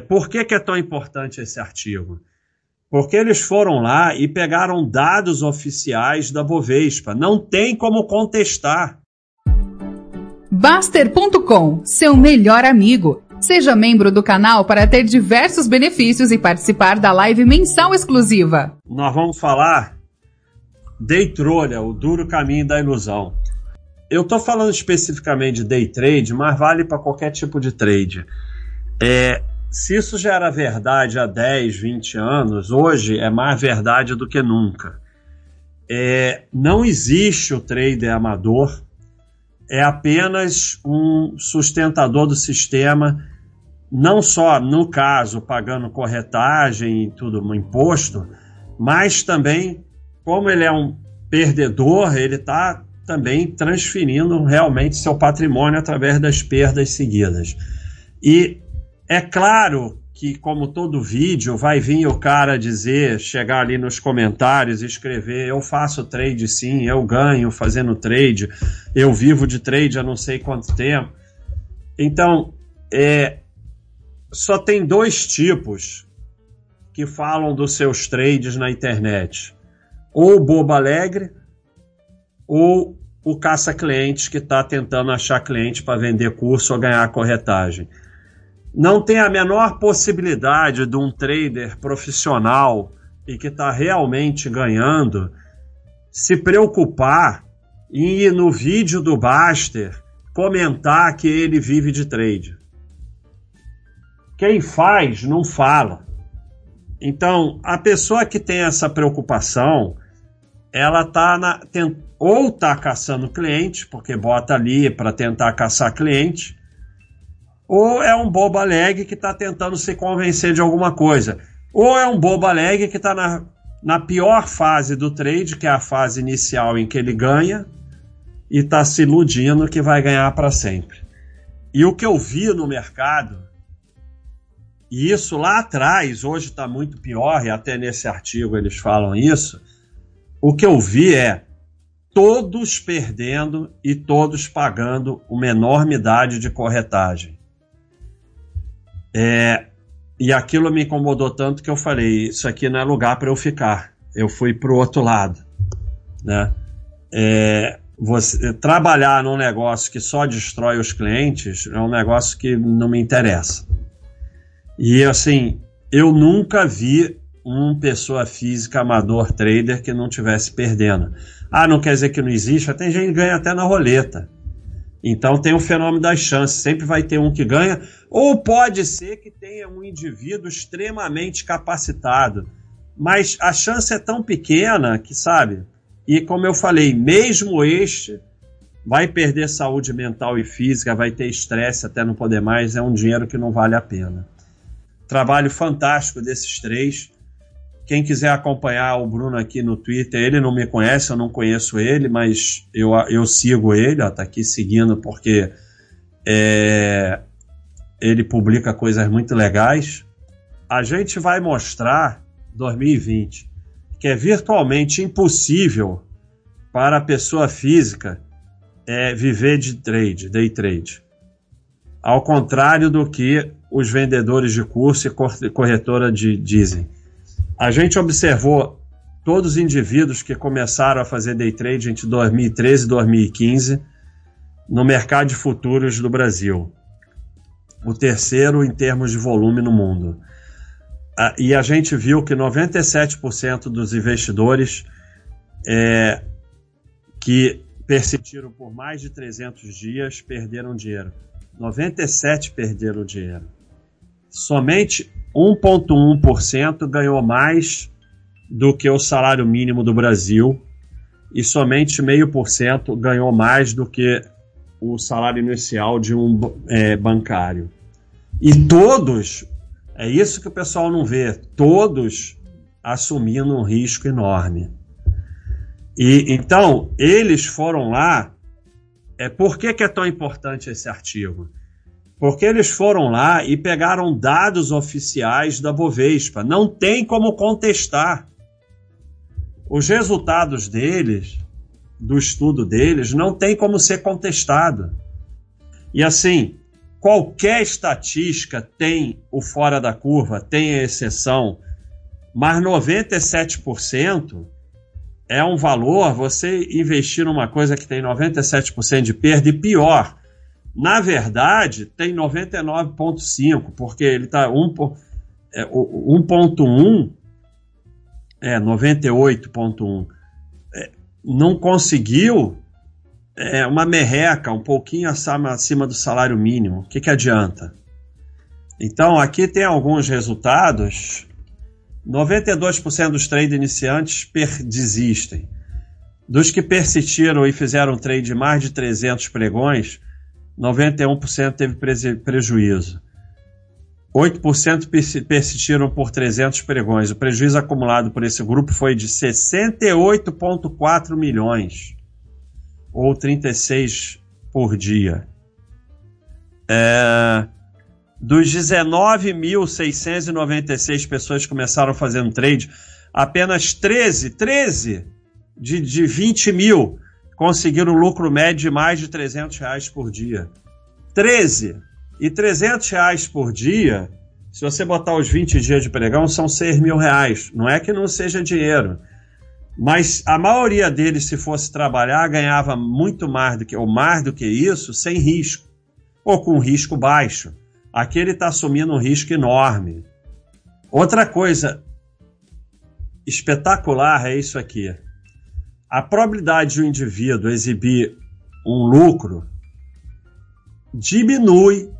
Por que que é tão importante esse artigo? Porque eles foram lá e pegaram dados oficiais da Bovespa. Não tem como contestar. Bastter.com, seu melhor amigo. Seja membro do canal para ter diversos benefícios e participar da live mensal exclusiva. Nós vamos falar Day Trolha, o duro caminho da ilusão. Eu estou falando especificamente de day trade, mas vale para qualquer tipo de trade. Se isso já era verdade há 10, 20 anos, hoje é mais verdade do que nunca. Não existe o trader amador, é apenas um sustentador do sistema, não só, no caso, pagando corretagem e tudo, um imposto, mas também, como ele é um perdedor, ele está também transferindo realmente seu patrimônio através das perdas seguidas. E é claro que, como todo vídeo, vai vir o cara dizer, chegar ali nos comentários e escrever: eu faço trade sim, eu ganho fazendo trade, eu vivo de trade há não sei quanto tempo. Então, só tem dois tipos que falam dos seus trades na internet. Ou bobo alegre, ou o caça-clientes que está tentando achar cliente para vender curso ou ganhar corretagem. Não tem a menor possibilidade de um trader profissional e que está realmente ganhando se preocupar em ir no vídeo do Bastter comentar que ele vive de trade. Quem faz não fala. Então, a pessoa que tem essa preocupação, ela está caçando cliente, porque bota ali para tentar caçar cliente, ou é um bobo alegre que está tentando se convencer de alguma coisa, ou é um bobo alegre que está na pior fase do trade, que é a fase inicial em que ele ganha, e está se iludindo que vai ganhar para sempre. E o que eu vi no mercado, e isso lá atrás, hoje está muito pior, e até nesse artigo eles falam isso, o que eu vi é todos perdendo e todos pagando uma enormidade de corretagem. E aquilo me incomodou tanto que eu falei, isso aqui não é lugar para eu ficar. Eu fui para o outro lado, né? Você trabalhar num negócio que só destrói os clientes é um negócio que não me interessa. E assim, eu nunca vi uma pessoa física, amador, trader, que não estivesse perdendo. Ah, não quer dizer que não existe? Tem gente que ganha até na roleta. Então tem o fenômeno das chances, sempre vai ter um que ganha, ou pode ser que tenha um indivíduo extremamente capacitado, mas a chance é tão pequena que, sabe, e como eu falei, mesmo este vai perder saúde mental e física, vai ter estresse até não poder mais, é um dinheiro que não vale a pena. Trabalho fantástico desses três. Quem quiser acompanhar o Bruno aqui no Twitter, ele não me conhece, eu não conheço ele, mas eu sigo ele, ó, tá aqui seguindo porque ele publica coisas muito legais. A gente vai mostrar 2020 que é virtualmente impossível para a pessoa física viver de trade, day trade. Ao contrário do que os vendedores de curso e corretora dizem. A gente observou todos os indivíduos que começaram a fazer day trade entre 2013 e 2015 no mercado de futuros do Brasil. O terceiro em termos de volume no mundo. E a gente viu que 97% dos investidores que persistiram por mais de 300 dias perderam dinheiro. 97% perderam dinheiro. Somente 1,1% ganhou mais do que o salário mínimo do Brasil e somente 0,5% ganhou mais do que o salário inicial de um bancário. E todos, é isso que o pessoal não vê, todos assumindo um risco enorme. E então, eles foram lá. Por que que é tão importante esse artigo? Porque eles foram lá e pegaram dados oficiais da Bovespa. Não tem como contestar. Os resultados deles, do estudo deles, não tem como ser contestado. E assim, Qualquer estatística tem o fora da curva, tem a exceção, mas 97% é um valor, você investir numa coisa que tem 97% de perda e pior. Na verdade, tem 99,5%, porque ele está 1,1%, 98,1%. Não conseguiu uma merreca, um pouquinho acima do salário mínimo. O que adianta? Então, aqui tem alguns resultados. 92% dos trades iniciantes desistem. Dos que persistiram e fizeram um trade de mais de 300 pregões, 91% teve prejuízo. 8% persistiram por 300 pregões. O prejuízo acumulado por esse grupo foi de 68,4 milhões, ou 36 por dia. Dos 19.696 pessoas que começaram fazendo trade, apenas 13 de 20 mil conseguiram um lucro médio de mais de R$300 por dia. 13! E R$300 por dia, se você botar os 20 dias de pregão, são R$6.000. Não é que não seja dinheiro, mas a maioria deles, se fosse trabalhar, ganhava muito mais do que isso, sem risco, ou com risco baixo. Aqui ele está assumindo um risco enorme. Outra coisa espetacular é isso aqui. A probabilidade de um indivíduo exibir um lucro diminui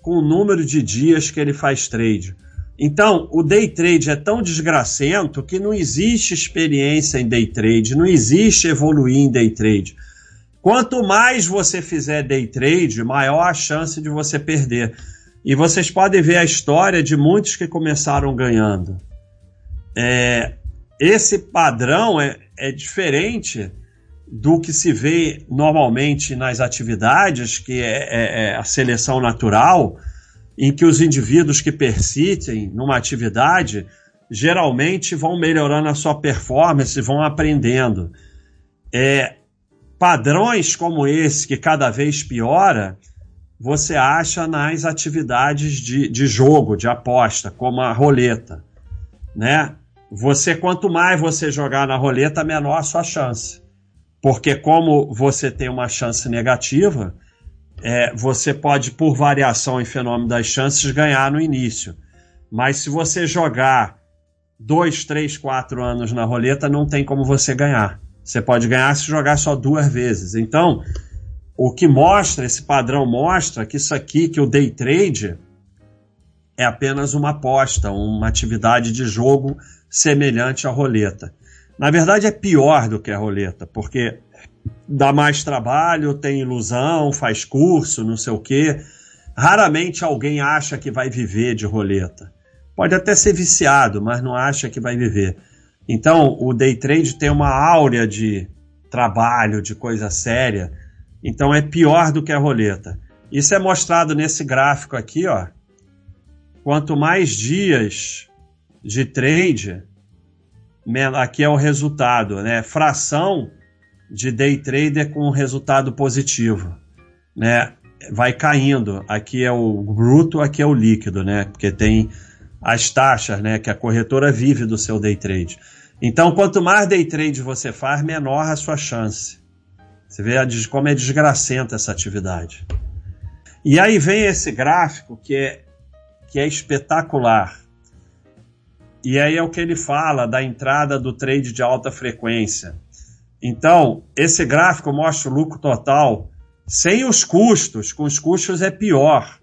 com o número de dias que ele faz trade. Então, o day trade é tão desgracento que não existe experiência em day trade, não existe evoluir em day trade. Quanto mais você fizer day trade, maior a chance de você perder. E vocês podem ver a história de muitos que começaram ganhando. Esse padrão é diferente do que se vê normalmente nas atividades, que é a seleção natural, em que os indivíduos que persistem numa atividade geralmente vão melhorando a sua performance, vão aprendendo. Padrões como esse, que cada vez piora, você acha nas atividades de jogo, de aposta, como a roleta, né? Quanto mais você jogar na roleta, menor a sua chance. Porque como você tem uma chance negativa, você pode, por variação em fenômeno das chances, ganhar no início. Mas se você jogar 2, 3, 4 anos na roleta, não tem como você ganhar. Você pode ganhar se jogar só 2 vezes. Então, o que mostra, esse padrão mostra que isso aqui, que o day trade, é apenas uma aposta, uma atividade de jogo semelhante à roleta. Na verdade, é pior do que a roleta, porque dá mais trabalho, tem ilusão, faz curso, não sei o quê. Raramente alguém acha que vai viver de roleta. Pode até ser viciado, mas não acha que vai viver. Então, o day trade tem uma áurea de trabalho, de coisa séria. Então, é pior do que a roleta. Isso é mostrado nesse gráfico aqui, ó. Quanto mais dias de trade, aqui é o resultado, né? Fração de day trader com resultado positivo, né? Vai caindo. Aqui é o bruto, aqui é o líquido, né? Porque tem as taxas, né? Que a corretora vive do seu day trade. Então, quanto mais day trade você faz, menor a sua chance. Você vê como é desgracenta essa atividade. E aí vem esse gráfico que é espetacular. E aí é o que ele fala da entrada do trade de alta frequência. Então, esse gráfico mostra o lucro total sem os custos. Com os custos é pior.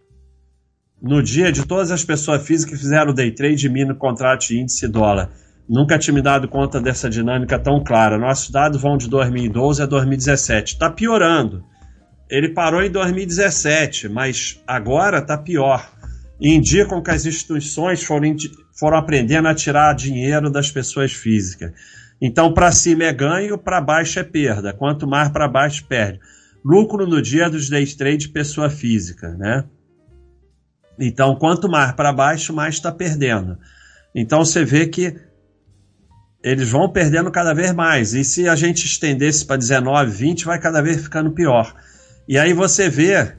No dia de todas as pessoas físicas que fizeram day trade, mini contrato de índice dólar. Nunca tinha me dado conta dessa dinâmica tão clara. Nossos dados vão de 2012 a 2017. Está piorando. Ele parou em 2017, mas agora está pior. E indicam que as instituições foram aprendendo a tirar dinheiro das pessoas físicas. Então, para cima é ganho, para baixo é perda. Quanto mais para baixo, perde. Lucro no dia dos day trade, pessoa física, né? Então, quanto mais para baixo, mais está perdendo. Então, você vê que eles vão perdendo cada vez mais. E se a gente estendesse para 19, 20, vai cada vez ficando pior. E aí você vê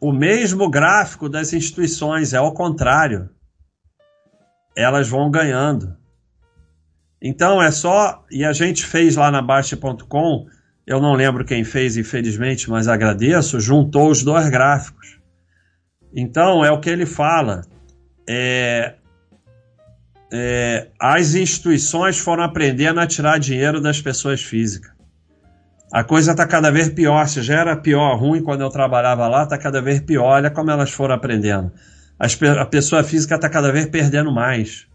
o mesmo gráfico das instituições, é ao contrário. Elas vão ganhando. Então é só, e a gente fez lá na Bastter.com, eu não lembro quem fez, infelizmente, mas agradeço, juntou os dois gráficos. Então é o que ele fala, as instituições foram aprendendo a tirar dinheiro das pessoas físicas. A coisa está cada vez pior, se já era pior, ruim quando eu trabalhava lá, está cada vez pior, olha como elas foram aprendendo. A pessoa física está cada vez perdendo mais.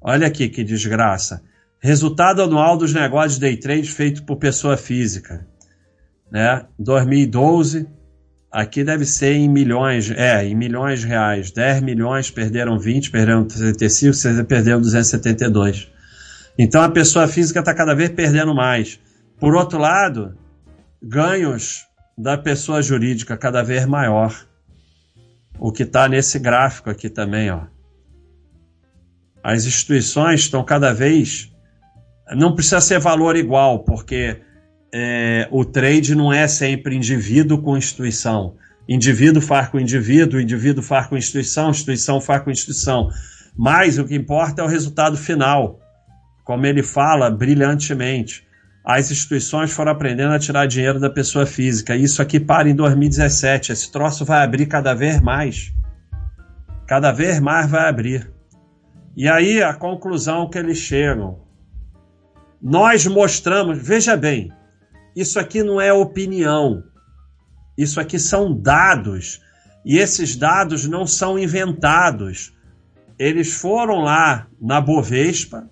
Olha aqui que desgraça. Resultado anual dos negócios day trade feito por pessoa física. Né? 2012, aqui deve ser em milhões, em milhões de reais. 10 milhões, perderam 20, perderam 35, vocês perderam 272. Então a pessoa física está cada vez perdendo mais. Por outro lado, ganhos da pessoa jurídica cada vez maior. O que está nesse gráfico aqui também, ó. As instituições estão cada vez... Não precisa ser valor igual, porque o trade não é sempre indivíduo com instituição. Indivíduo faz com indivíduo, indivíduo faz com instituição, instituição faz com instituição. Mas o que importa é o resultado final, como ele fala brilhantemente. As instituições foram aprendendo a tirar dinheiro da pessoa física. Isso aqui para em 2017. Esse troço vai abrir cada vez mais. Cada vez mais vai abrir. E aí a conclusão que eles chegam. Nós mostramos, veja bem, isso aqui não é opinião, isso aqui são dados, e esses dados não são inventados. Eles foram lá na Bovespa,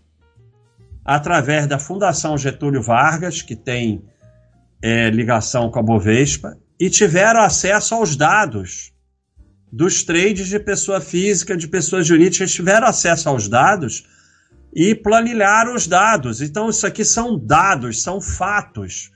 através da Fundação Getúlio Vargas, que tem ligação com a Bovespa, e tiveram acesso aos dados dos trades de pessoa física, de pessoa jurídica, eles tiveram acesso aos dados e planilharam os dados. Então isso aqui são dados, são fatos.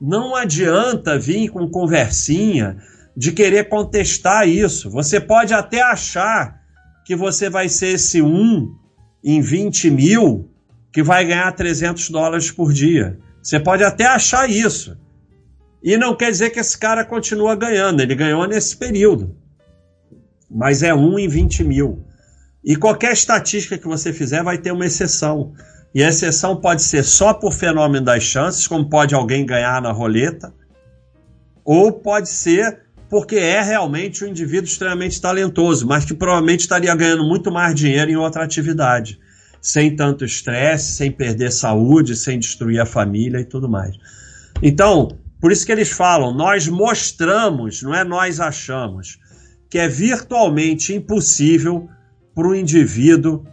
Não adianta vir com conversinha de querer contestar isso. Você pode até achar que você vai ser esse 1 em 20 mil que vai ganhar $300 por dia. Você pode até achar isso. E não quer dizer que esse cara continua ganhando. Ele ganhou nesse período. Mas é 1 em 20 mil. E qualquer estatística que você fizer vai ter uma exceção. E a exceção pode ser só por fenômeno das chances, como pode alguém ganhar na roleta, ou pode ser porque é realmente um indivíduo extremamente talentoso, mas que provavelmente estaria ganhando muito mais dinheiro em outra atividade, sem tanto estresse, sem perder saúde, sem destruir a família e tudo mais. Então, por isso que eles falam, nós mostramos, não é nós achamos, que é virtualmente impossível para o indivíduo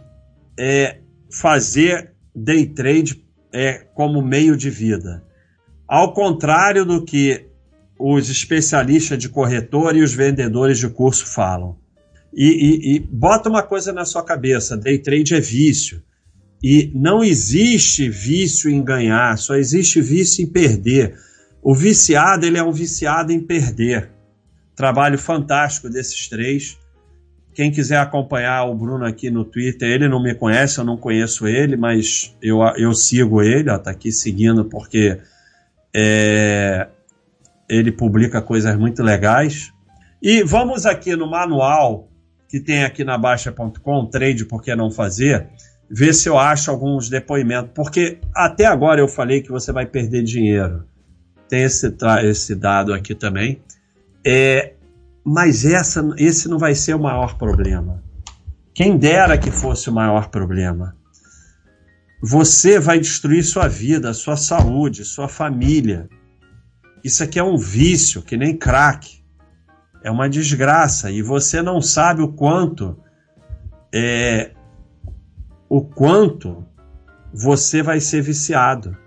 fazer day trade como meio de vida. Ao contrário do que os especialistas de corretora e os vendedores de curso falam. E bota uma coisa na sua cabeça, day trade é vício. E não existe vício em ganhar, só existe vício em perder. O viciado, ele é um viciado em perder. Trabalho fantástico desses três. Quem quiser acompanhar o Bruno aqui no Twitter, ele não me conhece, eu não conheço ele, mas eu sigo ele, ó, tá aqui seguindo porque ele publica coisas muito legais. E vamos aqui no manual que tem aqui na Bastter.com, Trade Por Que Não Fazer, ver se eu acho alguns depoimentos, porque até agora eu falei que você vai perder dinheiro. Tem esse dado aqui também. Mas esse não vai ser o maior problema. Quem dera que fosse o maior problema. Você vai destruir sua vida, sua saúde, sua família. Isso aqui é um vício, que nem crack. É uma desgraça. E você não sabe o quanto você vai ser viciado.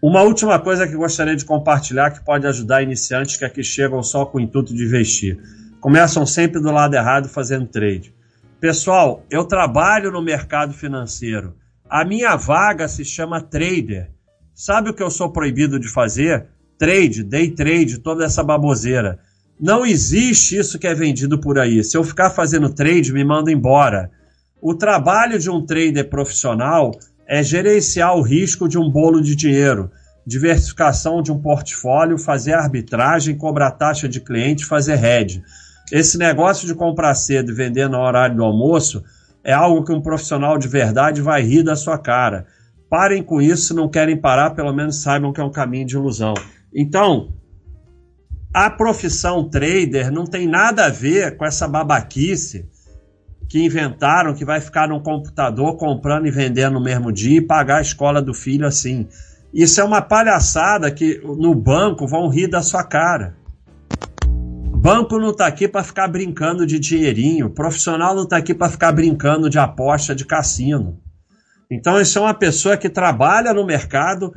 Uma última coisa que eu gostaria de compartilhar que pode ajudar iniciantes que aqui chegam só com o intuito de investir. Começam sempre do lado errado fazendo trade. Pessoal, eu trabalho no mercado financeiro. A minha vaga se chama trader. Sabe o que eu sou proibido de fazer? Trade, day trade, toda essa baboseira. Não existe isso que é vendido por aí. Se eu ficar fazendo trade, me manda embora. O trabalho de um trader profissional é gerenciar o risco de um bolo de dinheiro, diversificação de um portfólio, fazer arbitragem, cobrar taxa de cliente, fazer hedge. Esse negócio de comprar cedo e vender no horário do almoço é algo que um profissional de verdade vai rir da sua cara. Parem com isso, se não querem parar, pelo menos saibam que é um caminho de ilusão. Então, a profissão trader não tem nada a ver com essa babaquice que inventaram que vai ficar num computador comprando e vendendo no mesmo dia e pagar a escola do filho assim. Isso é uma palhaçada que no banco vão rir da sua cara. Banco não está aqui para ficar brincando de dinheirinho, profissional não está aqui para ficar brincando de aposta de cassino. Então isso é uma pessoa que trabalha no mercado,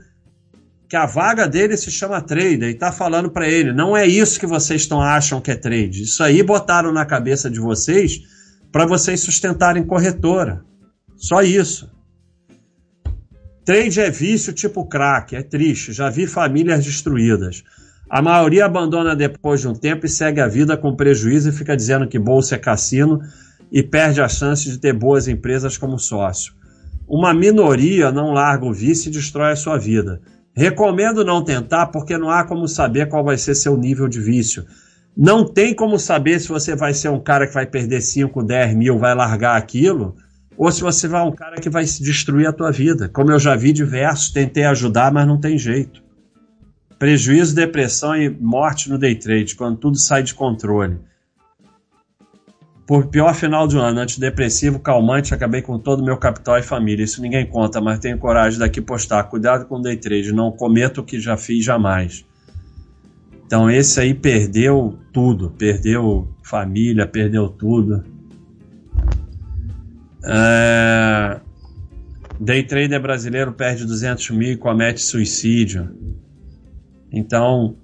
que a vaga dele se chama trader, e está falando para ele, não é isso que vocês acham que é trade, isso aí botaram na cabeça de vocês para vocês sustentarem corretora, só isso. Trade é vício tipo crack, é triste, já vi famílias destruídas. A maioria abandona depois de um tempo e segue a vida com prejuízo e fica dizendo que bolsa é cassino e perde a chance de ter boas empresas como sócio. Uma minoria não larga o vício e destrói a sua vida. Recomendo não tentar porque não há como saber qual vai ser seu nível de vício. Não tem como saber se você vai ser um cara que vai perder 5, 10 mil, vai largar aquilo, ou se você vai um cara que vai se destruir a tua vida. Como eu já vi diversos, tentei ajudar, mas não tem jeito. Prejuízo, depressão e morte no day trade, quando tudo sai de controle. Por pior final de ano, antidepressivo, calmante, acabei com todo o meu capital e família. Isso ninguém conta, mas tenho coragem daqui postar. Cuidado com o day trade, não cometa o que já fiz jamais. Então esse aí perdeu tudo, perdeu família, perdeu tudo. Day trader brasileiro perde 200 mil e comete suicídio. Então,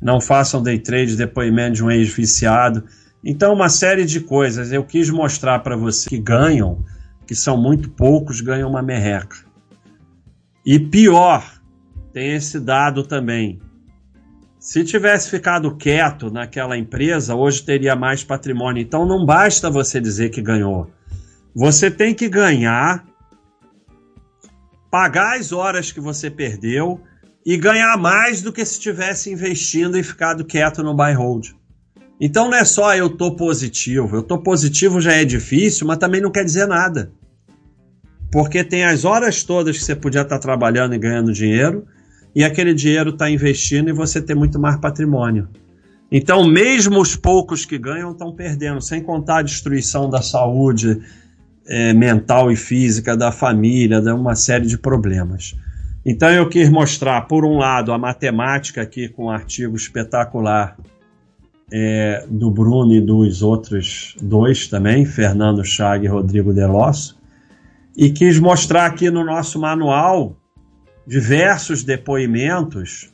não façam day trade, depoimento de um ex-viciado. Então, uma série de coisas. Eu quis mostrar para você que ganham, que são muito poucos, ganham uma merreca. E pior, tem esse dado também. Se tivesse ficado quieto naquela empresa, hoje teria mais patrimônio. Então, não basta você dizer que ganhou. Você tem que ganhar, pagar as horas que você perdeu, e ganhar mais do que se estivesse investindo e ficado quieto no buy hold. Então não é só eu tô positivo. Eu tô positivo já é difícil, mas também não quer dizer nada. Porque tem as horas todas que você podia estar trabalhando e ganhando dinheiro, e aquele dinheiro está investindo e você tem muito mais patrimônio. Então mesmo os poucos que ganham estão perdendo, sem contar a destruição da saúde mental e física, da família, de uma série de problemas. Então eu quis mostrar, por um lado, a matemática aqui com um artigo espetacular do Bruno e dos outros dois também, Fernando Chague e Rodrigo Delosso, e quis mostrar aqui no nosso manual diversos depoimentos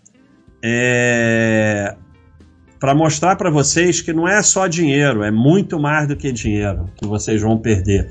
para mostrar para vocês que não é só dinheiro, é muito mais do que dinheiro que vocês vão perder.